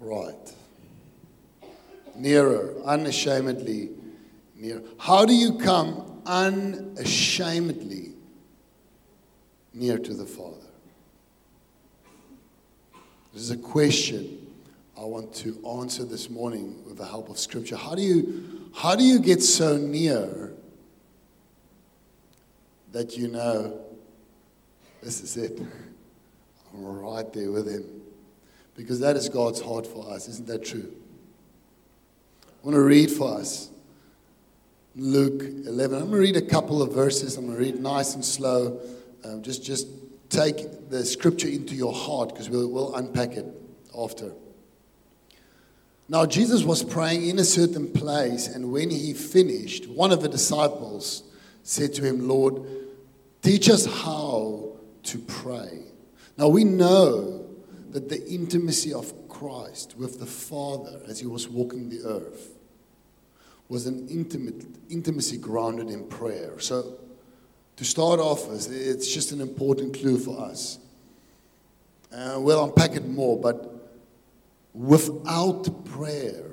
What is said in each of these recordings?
right. Nearer, unashamedly nearer. How do you come unashamedly near to the Father? This is a question I want to answer this morning with the help of Scripture. How do you get so near that you know this is it? I'm right there with Him. Because that is God's heart for us. Isn't that true? I want to read for us Luke 11. I'm going to read a couple of verses. I'm going to read nice and slow. Just take the scripture into your heart, because we'll unpack it after. Now Jesus was praying in a certain place, and when he finished, one of the disciples said to him, "Lord, teach us how to pray." Now we know that the intimacy of Christ with the Father as he was walking the earth was an intimacy grounded in prayer. So to start off with, it's just an important clue for us. We'll unpack it more, but without prayer,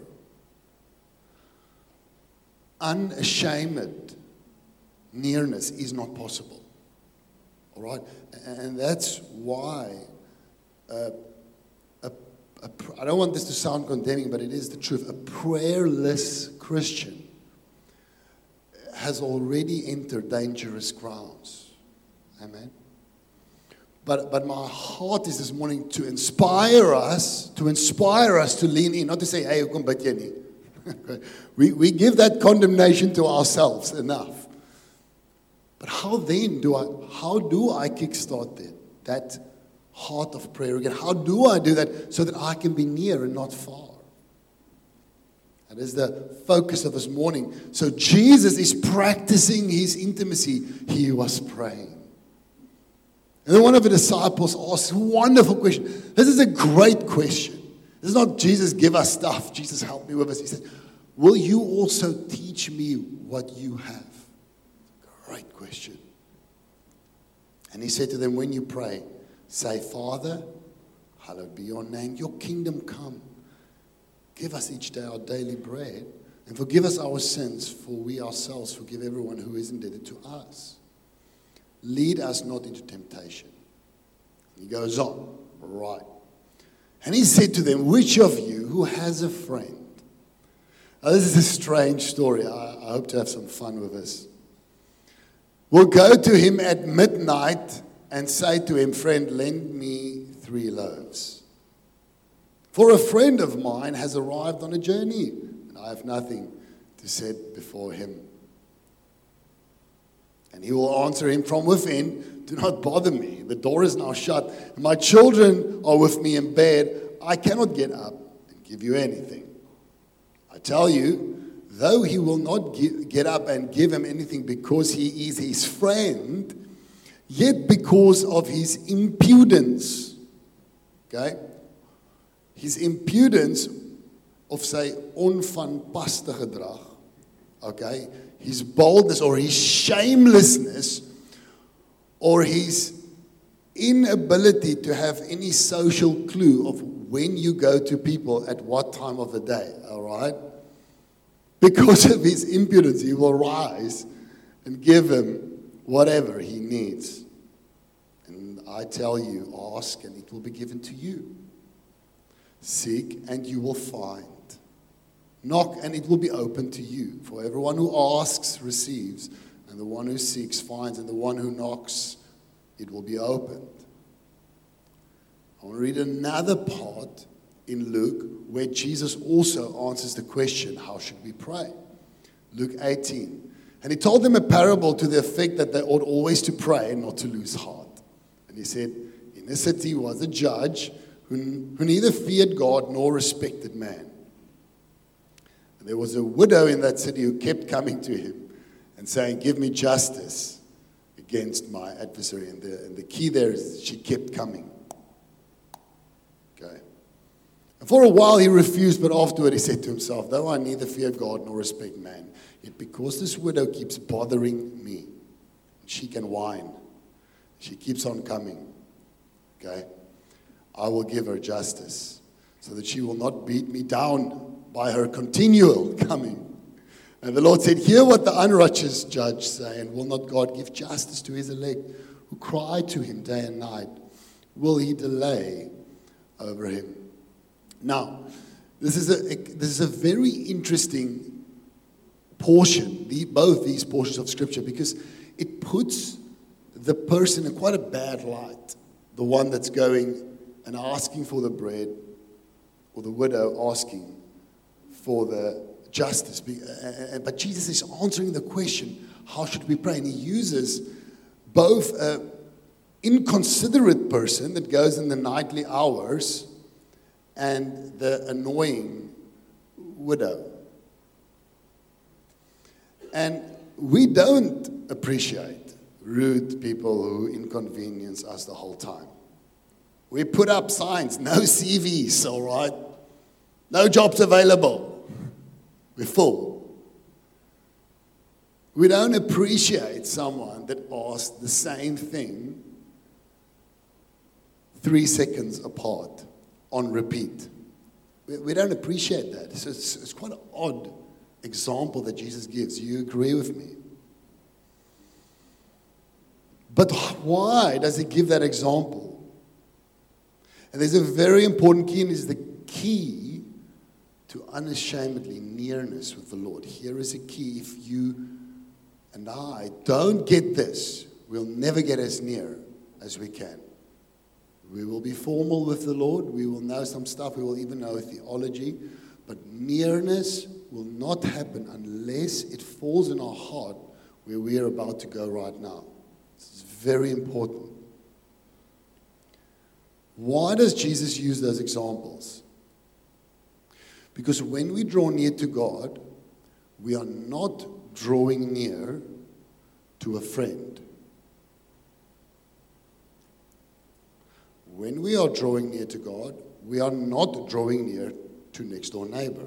unashamed nearness is not possible. All right? And that's why I don't want this to sound condemning, but it is the truth. A prayerless Christian has already entered dangerous grounds. Amen. But my heart is this morning to inspire us to lean in, not to say, "Hey, kom bid jy nie." We give that condemnation to ourselves enough. But how do I kickstart that heart of prayer again? How do I do that so that I can be near and not far? That is the focus of this morning. So Jesus is practicing his intimacy. He was praying. And then one of the disciples asked a wonderful question. This is a great question. This is not Jesus, give us stuff. Jesus, help me with us. He said, "Will you also teach me what you have?" Great question. And he said to them, "When you pray, say, 'Father, hallowed be your name. Your kingdom come. Give us each day our daily bread. And forgive us our sins, for we ourselves forgive everyone who is indebted to us. Lead us not into temptation.'" He goes on. Right. And he said to them, "Which of you who has a friend?" Now, this is a strange story. I hope to have some fun with this. "Will go to him at midnight and say to him, 'Friend, lend me 3 loaves. For a friend of mine has arrived on a journey, and I have nothing to set before him.' And he will answer him from within, 'Do not bother me. The door is now shut, and my children are with me in bed. I cannot get up and give you anything.' I tell you, though he will not get up and give him anything because he is his friend, yet because of his impudence," okay, his impudence of sy onvanpaste gedrag, okay, his boldness or his shamelessness or his inability to have any social clue of when you go to people at what time of the day, all right, because of his impudence, he will rise and give him whatever he needs. "And I tell you, ask and it will be given to you. Seek and you will find. Knock and it will be open to you. For everyone who asks receives, and the one who seeks finds, and the one who knocks, it will be opened." I want to read another part in Luke where Jesus also answers the question, how should we pray? Luke 18. "And he told them a parable to the effect that they ought always to pray and not to lose heart. And he said, 'In a city was a judge who neither feared God nor respected man. And there was a widow in that city who kept coming to him and saying, "Give me justice against my adversary." And the key there is she kept coming. Okay. "And for a while he refused, but afterward he said to himself, "Though I neither fear God nor respect man, yet because this widow keeps bothering me, she can whine. She keeps on coming. Okay? I will give her justice so that she will not beat me down by her continual coming. And the Lord said, hear what the unrighteous judge say, and will not God give justice to his elect who cry to him day and night? Will he delay over him? Now, this is a very interesting portion, both these portions of Scripture, because it puts the person in quite a bad light, the one that's going and asking for the bread, or the widow asking for the justice. But Jesus is answering the question, how should we pray? And he uses both an inconsiderate person that goes in the nightly hours and the annoying widow. And we don't appreciate rude people who inconvenience us the whole time. We put up signs, no CVs, all right? No jobs available. We're full. We don't appreciate someone that asks the same thing 3 seconds apart on repeat. We don't appreciate that. So it's quite an odd example that Jesus gives. You agree with me? But why does he give that example? And there's a very important key, and is the key to unashamedly nearness with the Lord. Here is a key. If you and I don't get this, we'll never get as near as we can. We will be formal with the Lord. We will know some stuff. We will even know theology. But nearness will not happen unless it falls in our heart where we are about to go right now. This is very important. Why does Jesus use those examples? Because when we draw near to God, we are not drawing near to a friend. When we are drawing near to God, we are not drawing near to next door neighbor,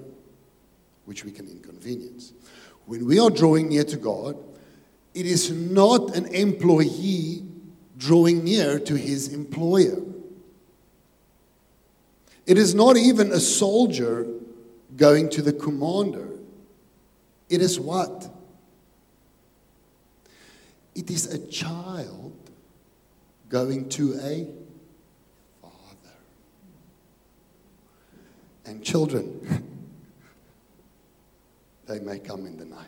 which we can inconvenience. When we are drawing near to God, it is not an employee drawing near to his employer. It is not even a soldier going to the commander. It is what? It is a child going to a father. And children, they may come in the night.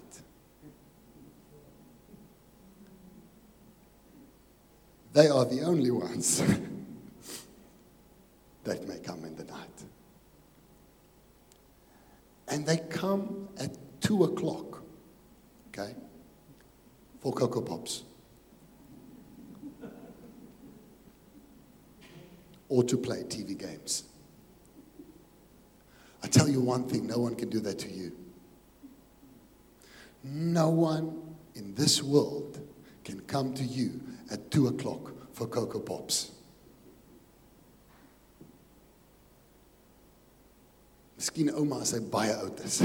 They are the only ones that may come in the night. And they come at 2 o'clock, okay, for Cocoa Pops. Or to play TV games. I tell you one thing, no one can do that to you. No one in this world can come to you at 2 o'clock for Cocoa Pops. Miskien ouma is hy baie oud is.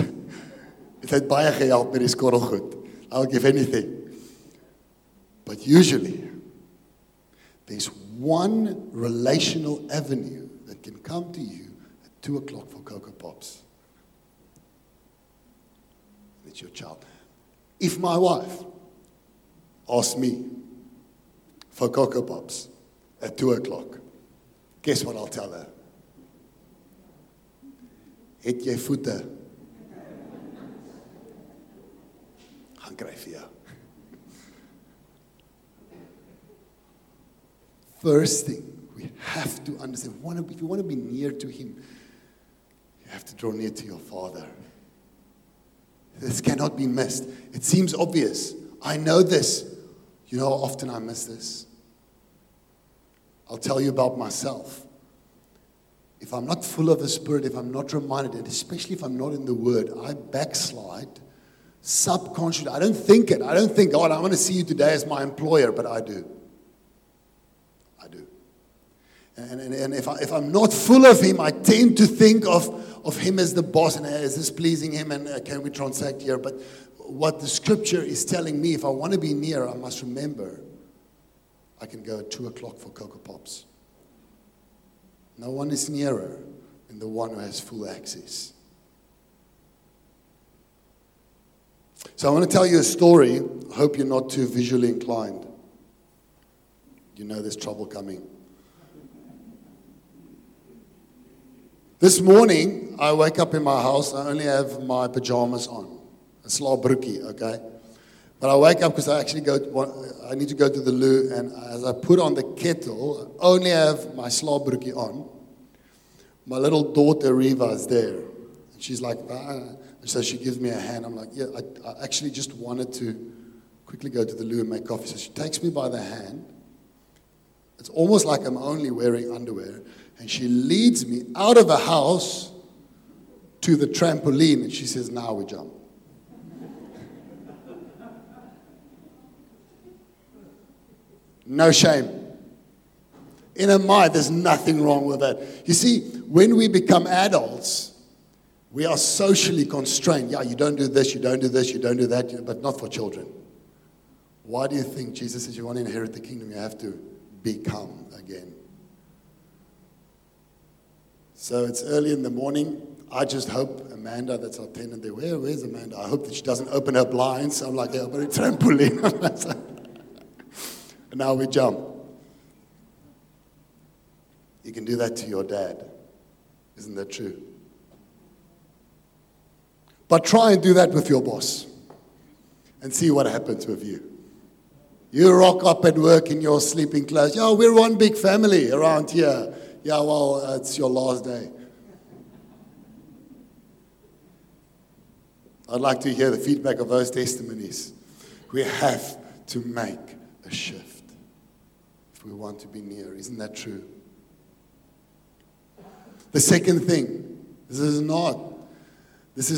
Het hy baie gehelp met die skorrelgoed. I'll give anything. But usually, there's one relational avenue that can come to you at 2 o'clock for Cocoa Pops. It's your child. If my wife asked me for Cocoa Pops at 2 o'clock, guess what I'll tell her? Het jy voete? Gaan kry vir jou. First thing, we have to understand, if you want to be near to him, you have to draw near to your father. This cannot be missed. It seems obvious. I know this. You know how often I miss this? I'll tell you about myself. If I'm not full of the Spirit, if I'm not reminded, and especially if I'm not in the Word, I backslide subconsciously. I don't think it. I don't think, God, I want to see you today as my employer, but I do. I do. And if I'm not full of him, I tend to think of him as the boss, and is this pleasing him, and can we transact here? But what the Scripture is telling me, if I want to be near, I must remember I can go at 2 o'clock for Cocoa Pops. No one is nearer and the one who has full access. So I want to tell you a story. I hope you're not too visually inclined. You know there's trouble coming. This morning, I wake up in my house. I only have my pajamas on. A slaap broekie, okay? But I wake up because I need to go to the loo. And as I put on the kettle, I only have my slaap broekie on. My little daughter, Riva, is there. And she's like, ah. So she gives me a hand. I'm like, yeah, I actually just wanted to quickly go to the loo and make coffee. So she takes me by the hand. It's almost like I'm only wearing underwear. And she leads me out of the house to the trampoline. And she says, now we jump. No shame. In her mind, there's nothing wrong with that. You see, when we become adults, we are socially constrained. Yeah, you don't do this, you don't do this, you don't do that, but not for children. Why do you think Jesus says you want to inherit the kingdom? You have to become again. So it's early in the morning. I just hope Amanda, that's our tenant there, where's Amanda? I hope that she doesn't open her blinds. I'm like, yeah, but it's trampoline. And now we jump. You can do that to your dad. Isn't that true? But try and do that with your boss and see what happens with you. You rock up at work in your sleeping clothes. Yeah, we're one big family around here. Yeah, well, it's your last day. I'd like to hear the feedback of those testimonies. We have to make a shift if we want to be near. Isn't that true? The second thing, this is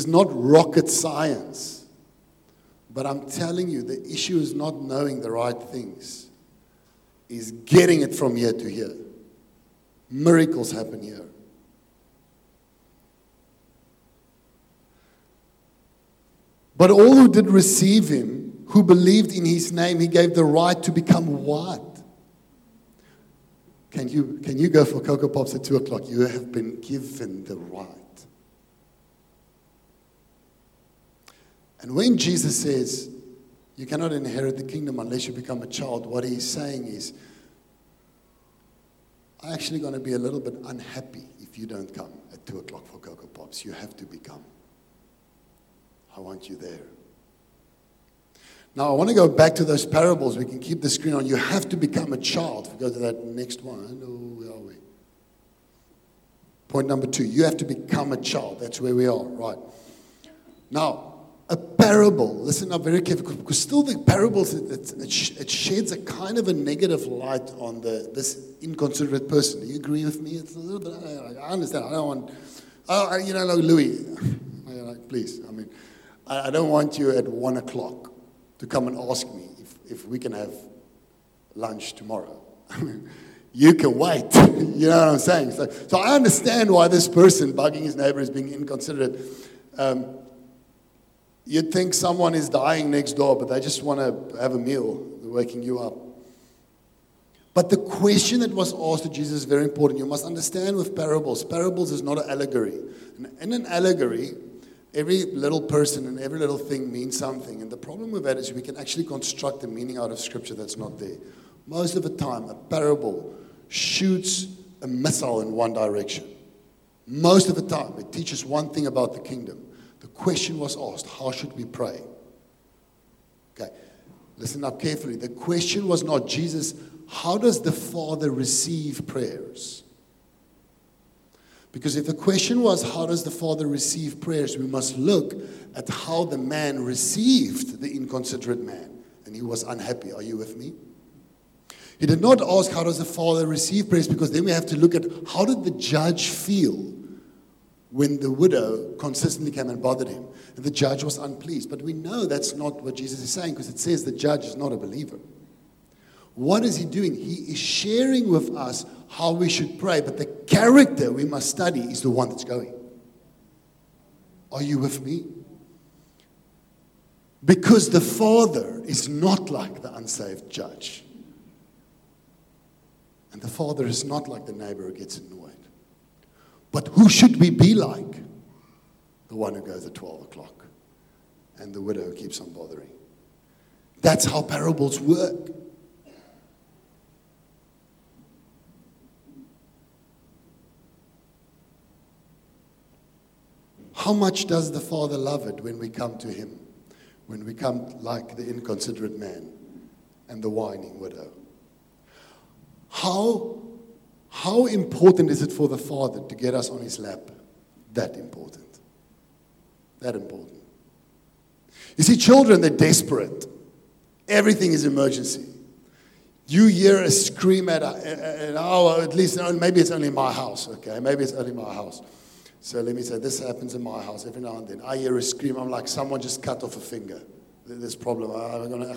not rocket science. But I'm telling you, the issue is not knowing the right things. It's getting it from here to here. Miracles happen here. But all who did receive him, who believed in his name, he gave the right to become what? Can you go for Cocoa Pops at 2:00? You have been given the right. And when Jesus says, you cannot inherit the kingdom unless you become a child, what he's saying is, I'm actually going to be a little bit unhappy if you don't come at 2:00 for Cocoa Pops. You have to become. I want you there. Now, I want to go back to those parables. We can keep the screen on. You have to become a child. If we go to that next one. Oh, where are we? Point number 2. You have to become a child. That's where we are. Right. Now, a parable, listen up very carefully, because still the parables, it sheds a kind of a negative light on this inconsiderate person. Do you agree with me? It's a little bit, I understand, I don't want, like Louis, please, I don't want you at 1:00 to come and ask me if we can have lunch tomorrow. You can wait, you know what I'm saying? So I understand why this person bugging his neighbor is being inconsiderate. You'd think someone is dying next door, but they just want to have a meal. They're waking you up. But the question that was asked to Jesus is very important. You must understand with parables. Parables is not an allegory. In an allegory, every little person and every little thing means something. And the problem with that is we can actually construct a meaning out of Scripture that's not there. Most of the time, a parable shoots a missile in one direction. Most of the time, it teaches one thing about the kingdom. The question was asked, how should we pray? Okay, listen up carefully. The question was not, Jesus, how does the Father receive prayers? Because if the question was, how does the Father receive prayers, we must look at how the man received the inconsiderate man. And he was unhappy. Are you with me? He did not ask, how does the Father receive prayers? Because then we have to look at, how did the judge feel when the widow consistently came and bothered him? And the judge was unpleased. But we know that's not what Jesus is saying, because it says the judge is not a believer. What is he doing? He is sharing with us how we should pray, but the character we must study is the one that's going. Are you with me? Because the Father is not like the unsaved judge. And the Father is not like the neighbor who gets annoyed. But who should we be like? The one who goes at 12 o'clock and the widow keeps on bothering. That's how parables work. How much does the Father love it when we come to Him? When we come like the inconsiderate man and the whining widow. How important is it for the Father to get us on His lap? That important. That important. You see, children, they're desperate. Everything is emergency. You hear a scream at an hour, at least, maybe it's only in my house, okay? Maybe it's only in my house. So let me say, this happens in my house every now and then. I hear a scream. I'm like, someone just cut off a finger. This problem. What happened?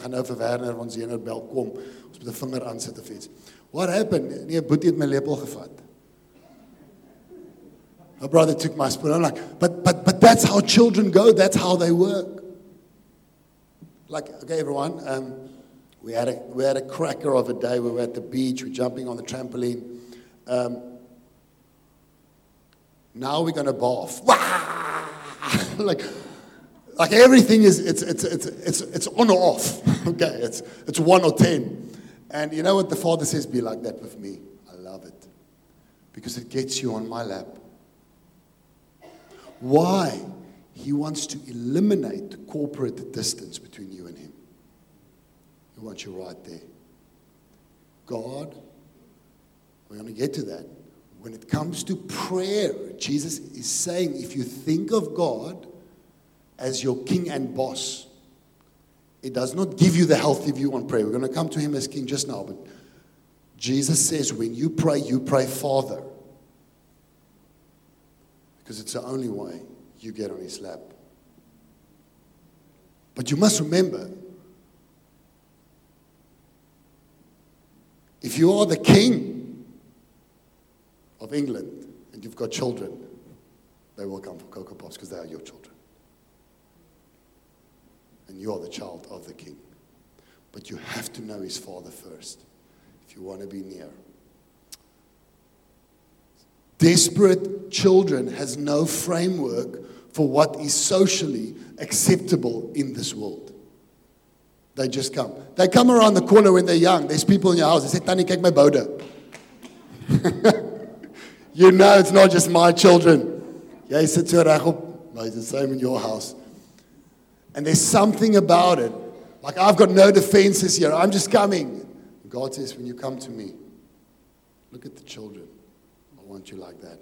My brother took my spoon. I'm like, but that's how children go. That's how they work. Like, okay, everyone. We had a cracker of a day. We were at the beach. We're jumping on the trampoline. Now we're going to bath. like everything is, it's on or off. Okay, it's 1 or 10. And you know what the Father says? Be like that with me. I love it. Because it gets you on my lap. Why? He wants to eliminate the corporate distance between you and Him. He wants you right there. God, we're going to get to that. When it comes to prayer, Jesus is saying, if you think of God as your king and boss, it does not give you the healthy view on prayer. We're going to come to Him as king just now, but Jesus says, when you pray Father. Because it's the only way you get on His lap. But you must remember, if you are the king of England, and you've got children, they will come for Cocoa Pops because they are your children. And you are the child of the King. But you have to know His Father first if you want to be near. Desperate children has no framework for what is socially acceptable in this world. They just come. They come around the corner when they're young. There's people in your house. They say, Tani, kijk my boude. You know it's not just my children. Jy sit so reg op. No, it's the same in your house. And there's something about it. Like, I've got no defenses here. I'm just coming. God says, when you come to me, look at the children. I want you like that.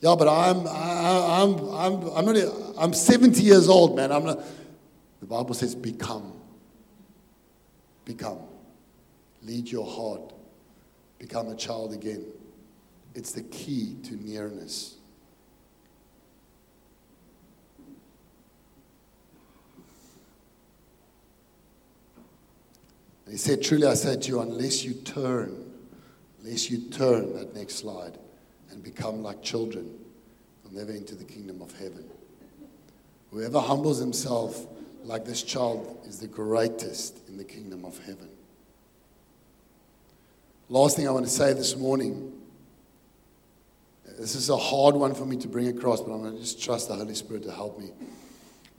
Yeah, but I'm 70 years old, man. I'm not. The Bible says, become. Lead your heart. Become a child again. It's the key to nearness. And He said, truly I say to you, unless you turn, that next slide, and become like children, you'll never enter the kingdom of heaven. Whoever humbles himself like this child is the greatest in the kingdom of heaven. Last thing I want to say this morning, this is a hard one for me to bring across, but I'm going to just trust the Holy Spirit to help me,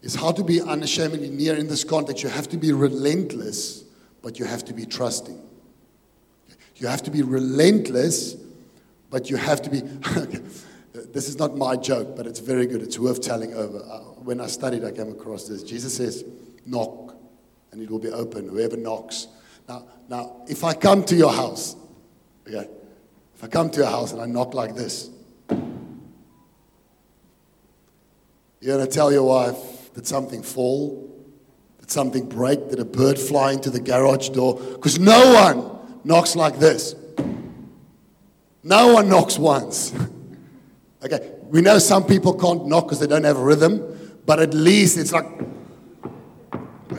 is how to be unashamedly near in this context. You have to be relentless, but you have to be trusting. You have to be relentless, but you have to be... This is not my joke, but it's very good. It's worth telling over. When I studied, I came across this. Jesus says, knock, and it will be open. Whoever knocks... Now, if I come to your house, okay, if I come to your house and I knock like this, you're going to tell your wife, did something fall? Did something break? Did a bird fly into the garage door? Because no one knocks like this. No one knocks once. Okay, we know some people can't knock because they don't have a rhythm, but at least it's like,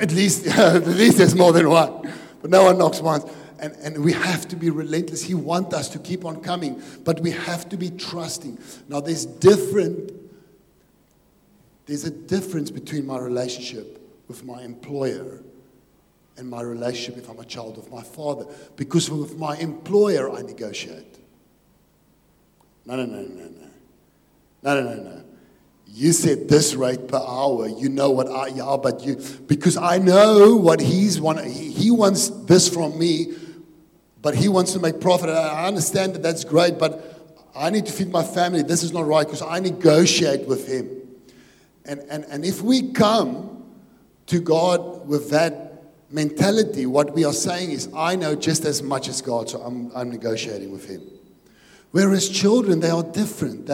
at least there's more than one. But no one knocks once. And we have to be relentless. He wants us to keep on coming. But we have to be trusting. Now, there's a difference between my relationship with my employer and my relationship if I'm a child of my Father. Because with my employer, I negotiate. No. You said this rate per hour. You know what because I know what he's want. He wants this from me, but he wants to make profit. I understand that that's great, but I need to feed my family. This is not right because I negotiate with him. And if we come to God with that mentality, what we are saying is, I know just as much as God, so I'm negotiating with him. Whereas children, they are different.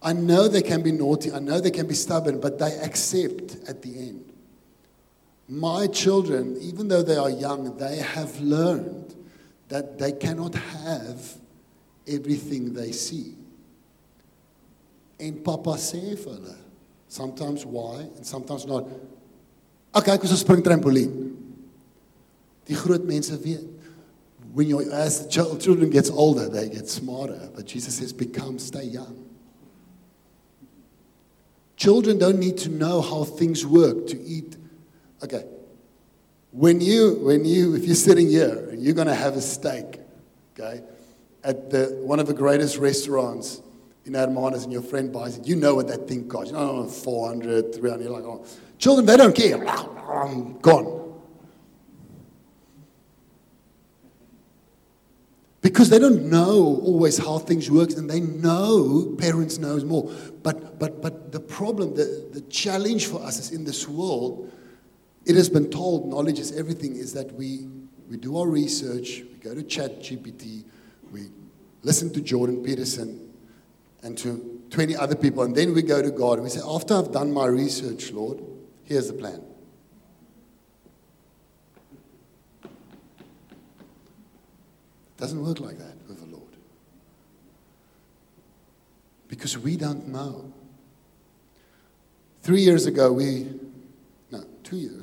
I know they can be naughty, I know they can be stubborn, but they accept at the end. My children, even though they are young, they have learned that they cannot have everything they see. En papa sê vir hulle, sometimes why, and sometimes not. Okay, because I spring trampoline. Die groot mense weet. As the children gets older, they get smarter. But Jesus says, stay young. Children don't need to know how things work to eat. Okay. If you're sitting here and you're going to have a steak, okay, at one of the greatest restaurants in Hermanus and your friend buys it, you know what that thing costs. You know, 400, 300, you're like, oh. Children, they don't care. I'm gone. Because they don't know always how things work, and they know parents knows more. But the problem, the challenge for us is in this world, it has been told knowledge is everything, is that we do our research, we go to ChatGPT, we listen to Jordan Peterson and to 20 other people, and then we go to God and we say, after I've done my research, Lord, here's the plan. Doesn't work like that with the Lord. Because we don't know. 2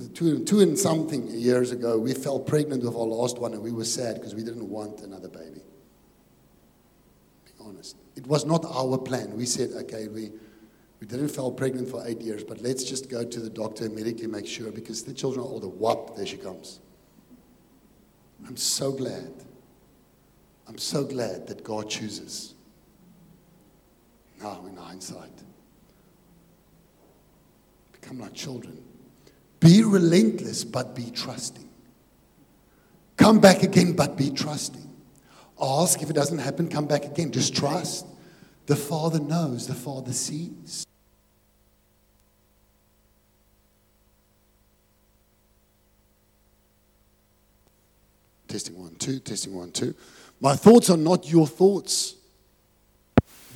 and something years ago, we fell pregnant with our last one, and we were sad because we didn't want another baby. Being honest. It was not our plan. We said, okay, we didn't fall pregnant for 8 years, but let's just go to the doctor and medically make sure, because the children are older. Whop, there she comes. I'm so glad. I'm so glad that God chooses. Now in hindsight. Become like children. Be relentless, but be trusting. Come back again, but be trusting. Ask if it doesn't happen, come back again. Just trust. The Father knows, the Father sees. Testing 1, 2. My thoughts are not your thoughts.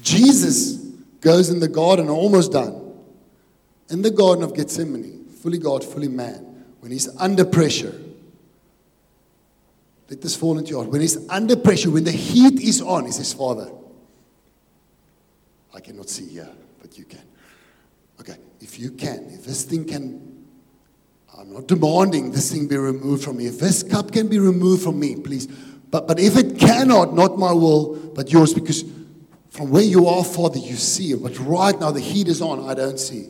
Jesus goes in the garden, almost done. In the Garden of Gethsemane, fully God, fully man, when he's under pressure. Let this fall into your heart. When he's under pressure, when the heat is on, he says, Father, I cannot see here, but you can. Okay, if this thing can, I'm not demanding this thing be removed from me. If this cup can be removed from me, please. But if it cannot, not my will, but yours, because from where you are, Father, you see it. But right now the heat is on, I don't see.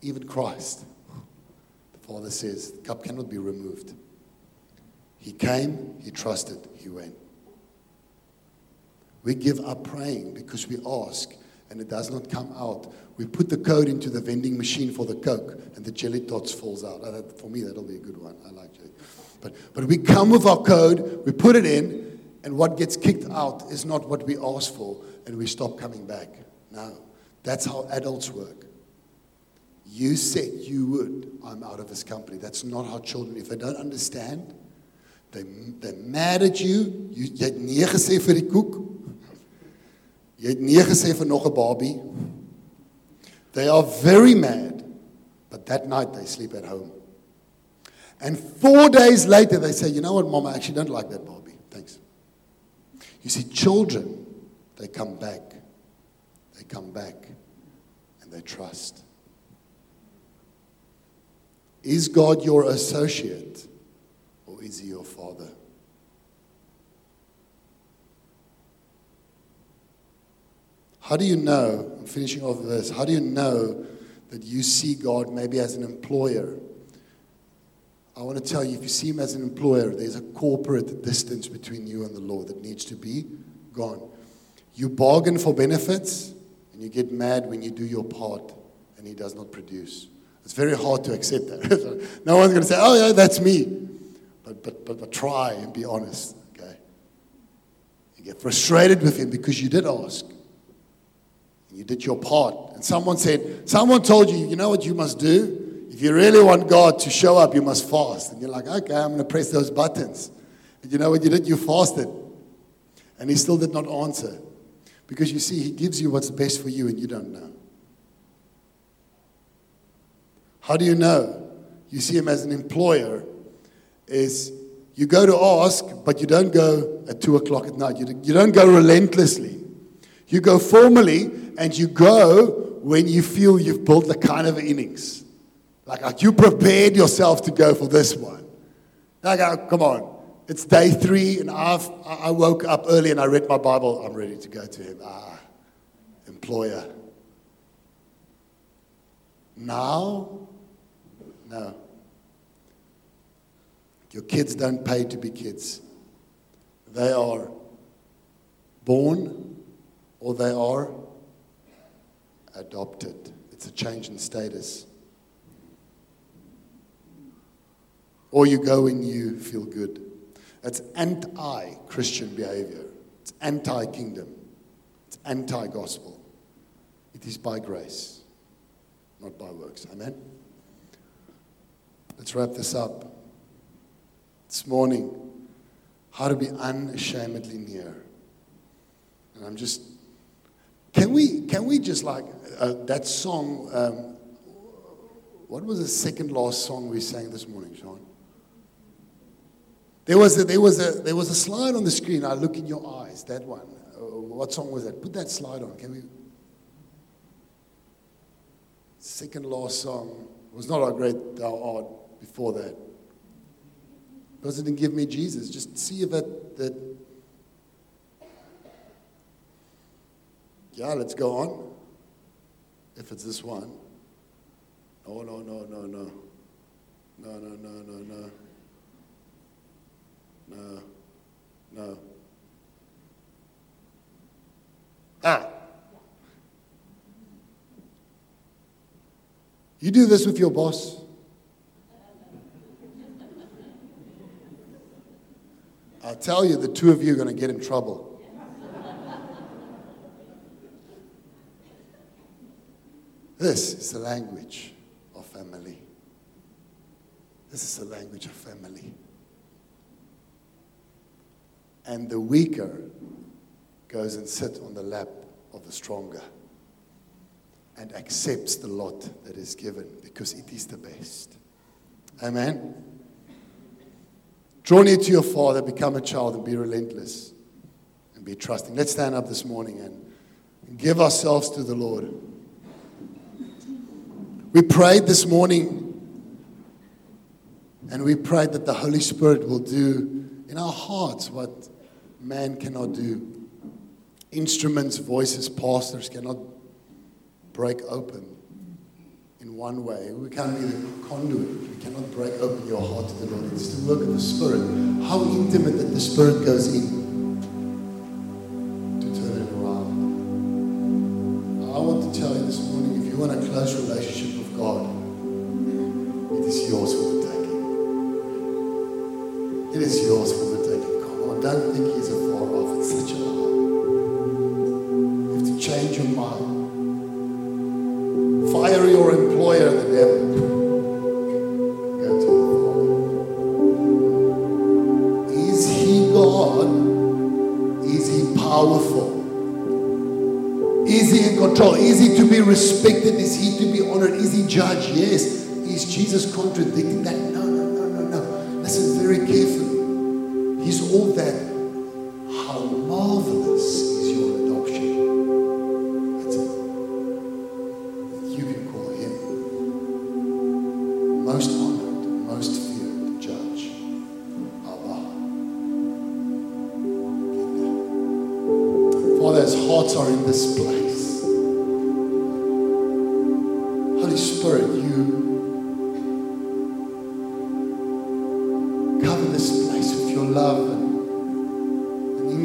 Even Christ. The Father says, the cup cannot be removed. He came, he trusted, he went. We give up praying because we ask and it does not come out. We put the code into the vending machine for the Coke and the jelly tots falls out. For me, that'll be a good one. I like jelly. But we come with our code, we put it in, and what gets kicked out is not what we ask for, and we stop coming back. No. That's how adults work. You said you would. I'm out of this company. That's not how children, if they don't understand, they're mad at you. Jy het nee gesê vir die koek. Jy het nee gesê vir nog 'n baby. They are very mad, but that night they sleep at home. And 4 days later, they say, you know what, Mom, I actually don't like that Barbie. Thanks. You see, children, they come back. They come back. And they trust. Is God your associate? Or is he your Father? How do you know, I'm finishing off this, how do you know that you see God maybe as an employer? I want to tell you, if you see him as an employer, there's a corporate distance between you and the Lord that needs to be gone. You bargain for benefits, and you get mad when you do your part, and he does not produce. It's very hard to accept that. No one's going to say, oh, yeah, that's me. But try and be honest, okay? You get frustrated with him because you did ask. You did your part. And someone told you, you know what you must do? If you really want God to show up, you must fast. And you're like, okay, I'm going to press those buttons. But you know what you did? You fasted. And he still did not answer. Because you see, he gives you what's best for you and you don't know. How do you know? You see him as an employer. Is you go to ask, but you don't go at 2:00 at night. You don't go relentlessly. You go formally, and you go when you feel you've built the kind of innings. Like you prepared yourself to go for this one. Like, oh, come on. It's day 3, and I woke up early, and I read my Bible. I'm ready to go to him. Employer. Now? No. Your kids don't pay to be kids. They are born or they are adopted. It's a change in status. Or you go and you feel good. That's anti-Christian behavior. It's anti-kingdom. It's anti-gospel. It is by grace, not by works. Amen? Let's wrap this up. This morning, how to be unashamedly near. And I'm just, can we just like, that song, what was the second last song we sang this morning, Sean? There was a slide on the screen, I look in your eyes, that one. What song was that? Put that slide on, can we? Second last song, it was not our great thou art before that. Because it didn't give me Jesus. Just see if that. Yeah, let's go on. If it's this one. Oh, no. No. No. You do this with your boss. I tell you, the two of you are going to get in trouble. This is the language of family. This is the language of family. And the weaker goes and sits on the lap of the stronger and accepts the lot that is given because it is the best. Amen? Draw near to your Father, become a child, and be relentless and be trusting. Let's stand up this morning and give ourselves to the Lord. We prayed this morning, and we prayed that the Holy Spirit will do in our hearts what man cannot do. Instruments, voices, pastors cannot break open in one way. We can't be the conduit. We cannot break open your heart to the Lord. It's the work of the Spirit. How intimate that the Spirit goes in to turn it around. I want to tell you this morning, if you want a close relationship with God, it is yours for the taking. It is yours for the taking. Come on, don't think he's afar off. It's such a lie. You have to change your mind. Fire your employer, the devil. Go to the Father. Is he God? Is he powerful? Is he in control? Is he to be respected? Is he to be honored? Is he judged? Yes. Is Jesus contradicting that? No. Listen very carefully. He's all that. How marvelous.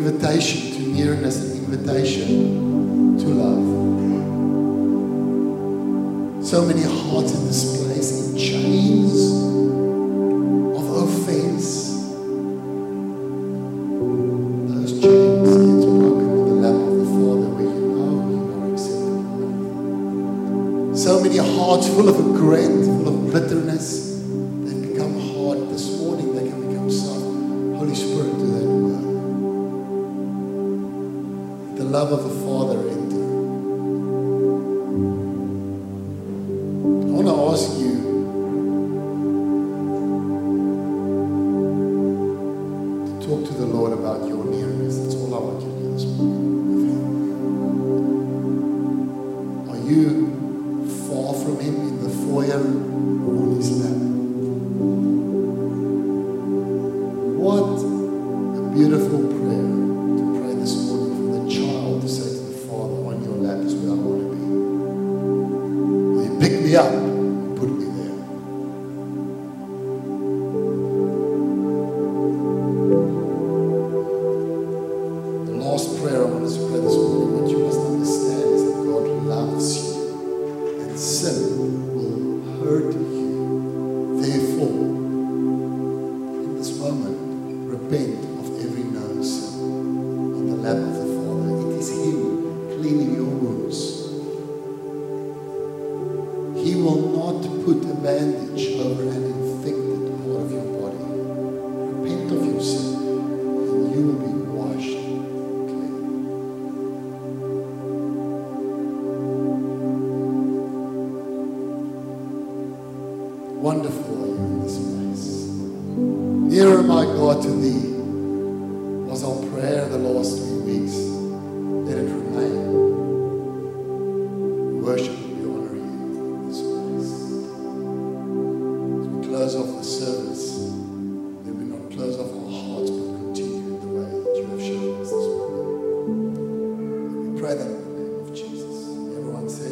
Invitation to nearness and invitation. invitation to love. So many hearts in this place in chains of offense. So many hearts full of regret, full of bitterness. They've become hard this morning. They can become soft. Holy Spirit, do that work. The love of the Father enter. I want to ask you to talk to the Lord about your nearness. That's all I want you to do this morning. Are you far from him in the foyer or on his lap? What a beautiful prayer to pray this morning for the child to say to the Father, on your lap is where I want to be. Will you pick me up and put me there? The last prayer I want us to pray this morning, what you must understand is that God loves you. Sin will hurt you. Therefore, in this moment, repent of every known sin on the lap of the Father. It is Him cleaning your wounds. He will not put a bandage over an infected part of your body. Repent of your sin, and you will be washed. Wonderful are you in this place. Nearer, my God, to thee was our prayer the last 3 weeks. Let it remain. We worship and we honor you in this place. As we close off the service, may we not close off our hearts, but continue in the way that you have shown us this morning. We pray that in the name of Jesus. Everyone said,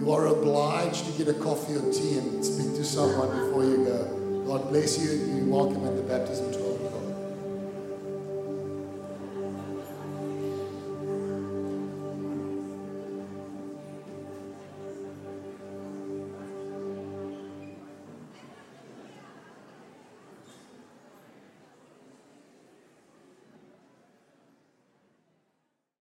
you are obliged to get a coffee or tea and speak to someone before you go. God bless you, and you're welcome at the baptism.